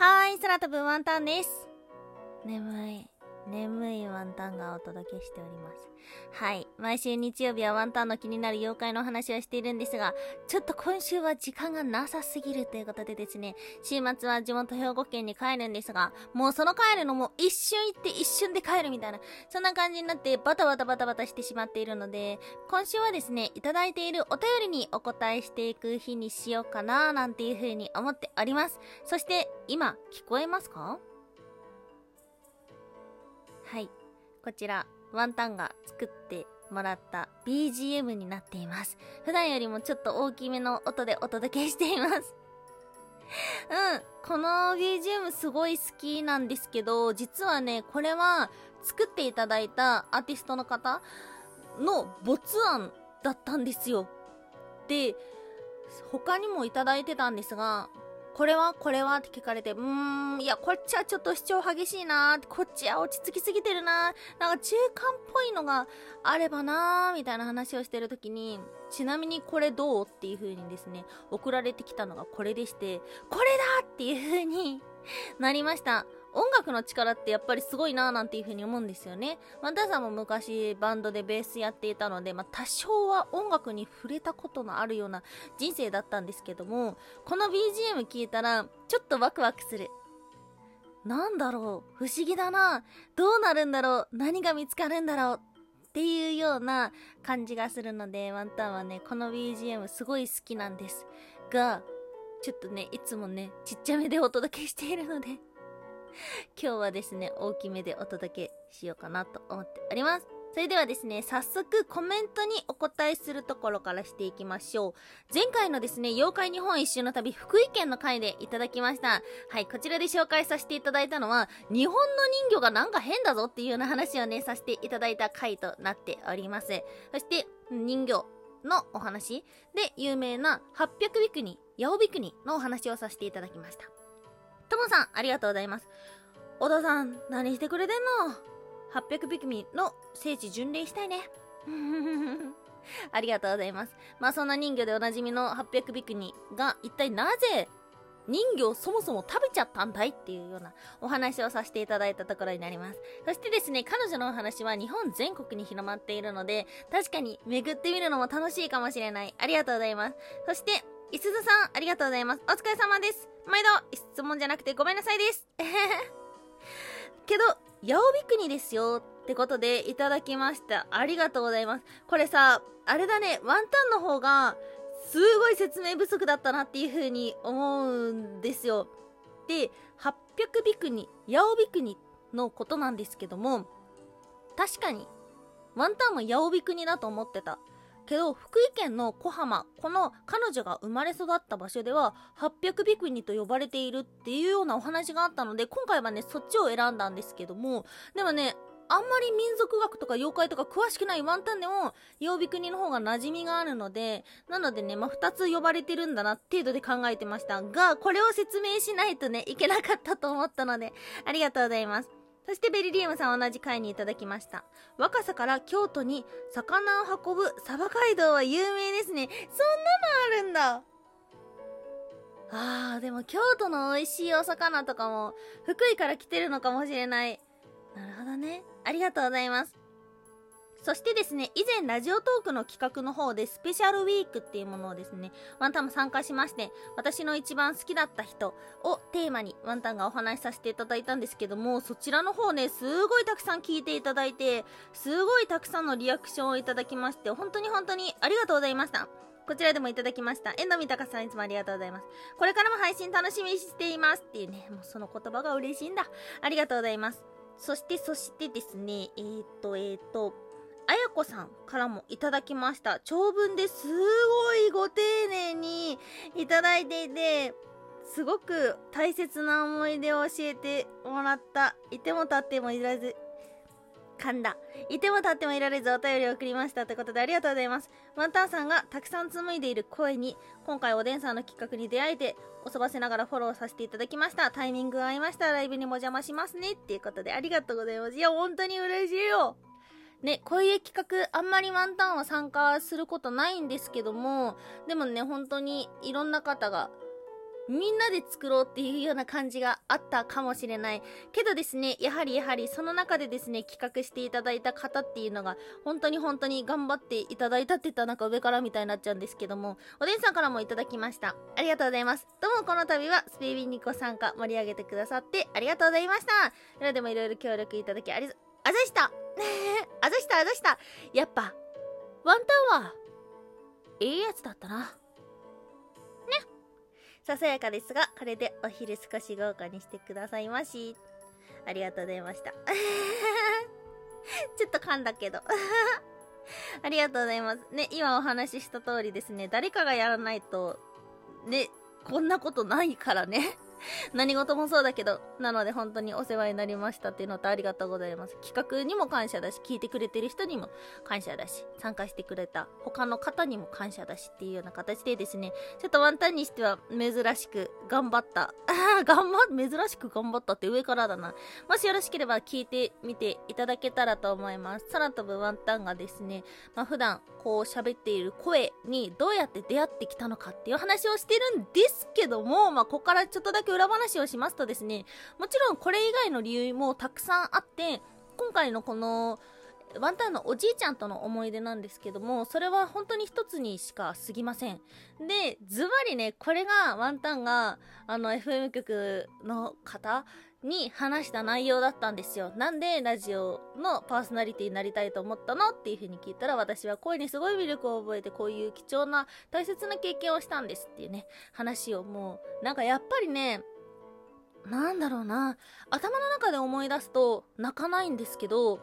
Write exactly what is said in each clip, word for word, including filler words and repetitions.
はーい、空飛ぶワンタンです。眠い眠いワンタンがお届けしております。はい、毎週日曜日はワンタンの気になる妖怪の話をしているんですが、ちょっと今週は時間がなさすぎるということでですね、週末は地元兵庫県に帰るんですが、もうその帰るのも一瞬行って一瞬で帰るみたいな、そんな感じになってバタバタバタバタしてしまっているので、今週はですね、いただいているお便りにお答えしていく日にしようかななんていう風に思っております。そして今聞こえますか？はい、こちらワンタンが作ってもらった ビージーエム になっています。普段よりもちょっと大きめの音でお届けしていますうん、この ビージーエム すごい好きなんですけど、実はね、これは作っていただいたアーティストの方の没案だったんですよ。で、他にもいただいてたんですが、これはこれはって聞かれて、うーん、いや、こっちはちょっと主張激しいな、こっちは落ち着きすぎてるな、なんか中間っぽいのがあればなみたいな話をしてるときに、ちなみにこれどうっていう風にですね、送られてきたのがこれでして、これだっていう風になりました。音楽の力ってやっぱりすごいなーなんていう風に思うんですよね。ワンタンさんも昔バンドでベースやっていたので、まあ、多少は音楽に触れたことのあるような人生だったんですけども、この ビージーエム 聞いたらちょっとワクワクする。なんだろう、不思議だな、どうなるんだろう、何が見つかるんだろうっていうような感じがするので、ワンタンはね、この ビージーエム すごい好きなんですが、ちょっとね、いつもね、ちっちゃめでお届けしているので今日はですね、大きめでお届けしようかなと思っております。それではですね、早速コメントにお答えするところからしていきましょう。前回のですね、妖怪日本一周の旅、福井県の回でいただきました。はい、こちらで紹介させていただいたのは、日本の人魚がなんか変だぞっていうような話をね、させていただいた回となっております。そして人魚のお話で有名なはっぴゃくびくに、八尾びくにのお話をさせていただきました。ともさん、ありがとうございます。小田さん、何してくれてんの？はっぴゃくビクミの聖地巡礼したいねありがとうございます。まあ、そんな人魚でおなじみのはっぴゃくビクミが一体なぜ人魚をそもそも食べちゃったんだいっていうようなお話をさせていただいたところになります。そしてですね、彼女のお話は日本全国に広まっているので、確かに巡ってみるのも楽しいかもしれない。ありがとうございます。そしていすずさん、ありがとうございます。お疲れ様です。毎度質問じゃなくてごめんなさいですけど八尾びくにですよってことでいただきました。ありがとうございます。これさ、あれだね、ワンタンの方がすごい説明不足だったなっていう風に思うんですよ。で、はっぴゃくびくに、八尾びくにのことなんですけども、確かにワンタンも八尾びくにだと思ってたけど、福井県の小浜、この彼女が生まれ育った場所でははっぴゃくびくにと呼ばれているっていうようなお話があったので、今回はね、そっちを選んだんですけども、でもね、あんまり民族学とか妖怪とか詳しくないワンタンでも八尾びくにの方が馴染みがあるので、なのでね、まあ、ふたつ呼ばれてるんだな程度で考えてましたが、これを説明しないとね、いけなかったと思ったのでありがとうございます。そしてベリリウムさん、同じ回にいただきました。若狭から京都に魚を運ぶサバ街道は有名ですね。そんなのあるんだ。あー、でも京都の美味しいお魚とかも福井から来てるのかもしれない。なるほどね、ありがとうございます。そしてですね、以前ラジオトークの企画の方でスペシャルウィークっていうものをですね、ワンタンも参加しまして、私の一番好きだった人をテーマにワンタンがお話しさせていただいたんですけども、そちらの方ね、すごいたくさん聞いていただいて、すごいたくさんのリアクションをいただきまして、本当に本当にありがとうございました。こちらでもいただきました。遠藤隆さん、いつもありがとうございます。これからも配信楽しみにしていますっていうね、もうその言葉が嬉しいんだ。ありがとうございます。そしてそしてですね、えーっとえーっとあやこさんからもいただきました。長文ですごいご丁寧にいただいていて、すごく大切な思い出を教えてもらった。いてもたってもいられず、噛んだ。いてもたってもいられずお便りを送りましたということで、ありがとうございます。ワンタンさんがたくさん紡いでいる声に、今回おでんさんの企画に出会えて、おそばせながらフォローさせていただきました。タイミングが合いました。ライブにも邪魔しますねっていうことで、ありがとうございます。いや、本当に嬉しいよ。ね、こういう企画あんまりワンタンは参加することないんですけども、でもね、本当にいろんな方がみんなで作ろうっていうような感じがあったかもしれないけどですね、やはりやはりその中でですね、企画していただいた方っていうのが本当に本当に頑張っていただいたって言ったらなんか上からみたいになっちゃうんですけども、おでんさんからもいただきました。ありがとうございます。どうもこの度はスペビニコ参加盛り上げてくださってありがとうございました。裏でもいろいろ協力いただきありあざしたあざしたあざした。やっぱワンタンはいいやつだったな。ささやかですが、これでお昼少し豪華にしてくださいまし。ありがとうございました。ちょっと噛んだけど。ありがとうございます。ね、今お話しした通りですね、誰かがやらないと、ね、こんなことないからね。何事もそうだけど、なので本当にお世話になりましたっていうのとありがとうございます。企画にも感謝だし、聞いてくれてる人にも感謝だし、参加してくれた他の方にも感謝だしっていうような形でですね、ちょっとワンタンにしては珍しく頑張った頑張っ珍しく頑張ったって上からだな。もしよろしければ聞いてみていただけたらと思います。空飛ぶワンタンがですね、まあ、普段こう喋っている声にどうやって出会ってきたのかっていう話をしてるんですけども、まあ、ここからちょっとだけ裏話をしますとですね、もちろんこれ以外の理由もたくさんあって、今回のこのワンタンのおじいちゃんとの思い出なんですけども、それは本当に一つにしか過ぎません。で、ズバリね、これがワンタンがあの エフエム 局の方に話した内容だったんですよ。なんでラジオのパーソナリティになりたいと思ったのっていう風に聞いたら、私は声にすごい魅力を覚えて、こういう貴重な大切な経験をしたんですっていうね話を、もうなんかやっぱりね、なんだろうな、頭の中で思い出すと泣かないんですけど、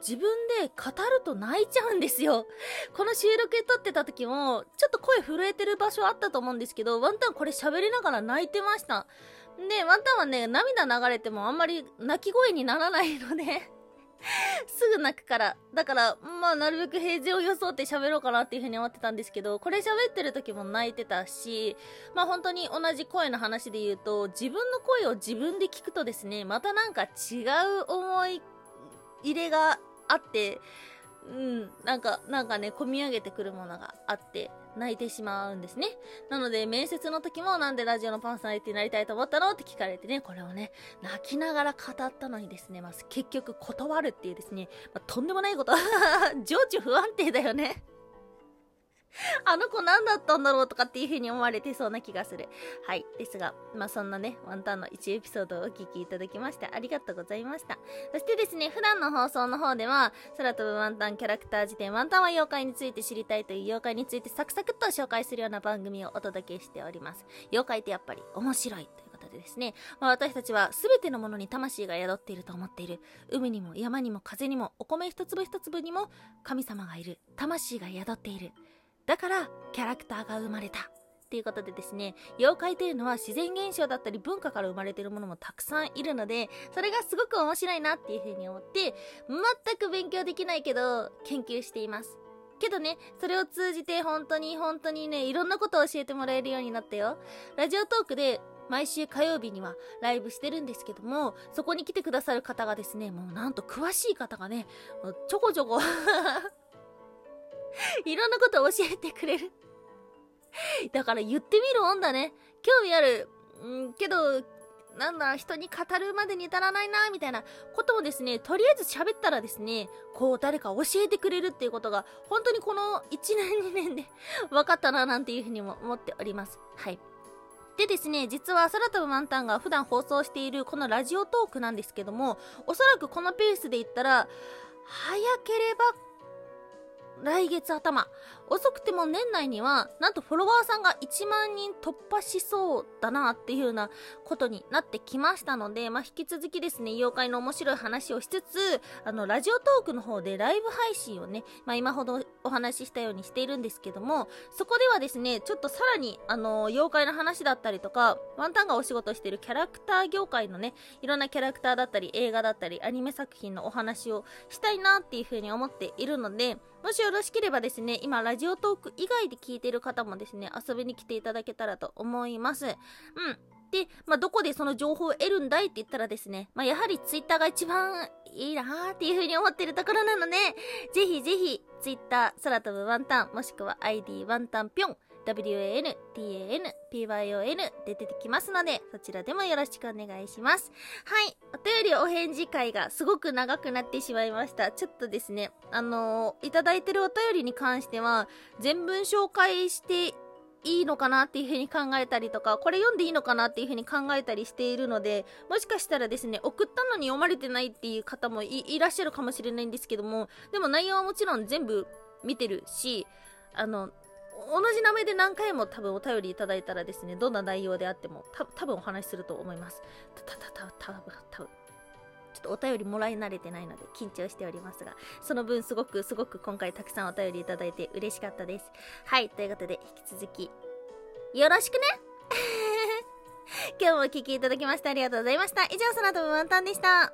自分で語ると泣いちゃうんですよ。この収録で撮ってた時もちょっと声震えてる場所あったと思うんですけど、ワンタンこれ喋りながら泣いてました。で、ワンタンはね、涙流れてもあんまり泣き声にならないのですぐ泣くから、だからまあなるべく平時を装って喋ろうかなっていうふうに思ってたんですけど、これ喋ってる時も泣いてたし、まあ本当に同じ声の話で言うと、自分の声を自分で聞くとですね、またなんか違う思い入れがあって、うん、なんか、なんかね、込み上げてくるものがあって、泣いてしまうんですね。なので、面接の時も、なんでラジオのパーソナリティになりたいと思ったのって聞かれてね、これをね、泣きながら語ったのにですね、まあ、結局断るっていうですね、まあ、とんでもないこと、情緒不安定だよね。あの子何だったんだろうとかっていう風に思われてそうな気がする。はい。ですが、まあそんなね、ワンタンのいちエピソードをお聞きいただきましてありがとうございました。そしてですね、普段の放送の方では、空飛ぶワンタンキャラクター辞典、ワンタンは妖怪について知りたいという妖怪についてサクサクっと紹介するような番組をお届けしております。妖怪ってやっぱり面白い。でですね、まあ、私たちは全てのものに魂が宿っていると思っている。海にも山にも風にもお米一粒一粒にも神様がいる。魂が宿っている。だからキャラクターが生まれたということでですね、妖怪というのは自然現象だったり文化から生まれているものもたくさんいるので、それがすごく面白いなっていうふうに思って、全く勉強できないけど研究しています。けどね、それを通じて本当に本当にね、いろんなことを教えてもらえるようになったよ。ラジオトークで毎週火曜日にはライブしてるんですけども、そこに来てくださる方がですね、もうなんと詳しい方がね、ちょこちょこいろんなことを教えてくれる。だから言ってみるもんだね。興味ある、うん、けどなんだ、人に語るまでに至らないなみたいなこともですね、とりあえず喋ったらですね、こう誰か教えてくれるっていうことが本当にこのいちねんにねんで分かったななんていうふうにも思っております。はい。でですね、実は空飛ぶワンタンが普段放送しているこのラジオトークなんですけども、おそらくこのペースでいったら早ければ来月頭、遅くても年内にはなんとフォロワーさんがいちまんにん突破しそうだなっていうようなことになってきましたので、まあ、引き続きですね、妖怪の面白い話をしつつ、あのラジオトークの方でライブ配信をね、まあ、今ほどお話ししたようにしているんですけども、そこではですね、ちょっとさらにあの妖怪の話だったりとか、ワンタンがお仕事しているキャラクター業界のね、いろんなキャラクターだったり映画だったりアニメ作品のお話をしたいなっていうふうに思っているので、もしよろしければですね、今ラジオトーク以外で聞いてる方もですね、遊びに来ていただけたらと思います。うん。で、まあ、どこでその情報を得るんだいって言ったらですね、まあ、やはりツイッターが一番いいなーっていう風に思ってるところなので、ぜひぜひツイッター空飛ぶワンタン、もしくは アイディー ワンタンぴょんダブリューエヌ、ティーエーエヌ、ピーワイオーエヌ で出てきますので、そちらでもよろしくお願いします。はい、お便りお返事会がすごく長くなってしまいました。ちょっとですね、あのー、いただいてるお便りに関しては、全文紹介していいのかなっていう風に考えたりとか、これ読んでいいのかなっていう風に考えたりしているので、もしかしたらですね、送ったのに読まれてないっていう方も い, いらっしゃるかもしれないんですけども、でも内容はもちろん全部見てるし、あの同じ名前で何回も多分お便りいただいたらですね、どんな内容であってもた多分お話しすると思います。たたたたたぶんたぶんちょっとお便りもらい慣れてないので緊張しておりますが、その分すごくすごく今回たくさんお便りいただいて嬉しかったです。はい、ということで引き続きよろしくね今日もお聞きいただきましてありがとうございました。以上、空飛ぶワンタンでした。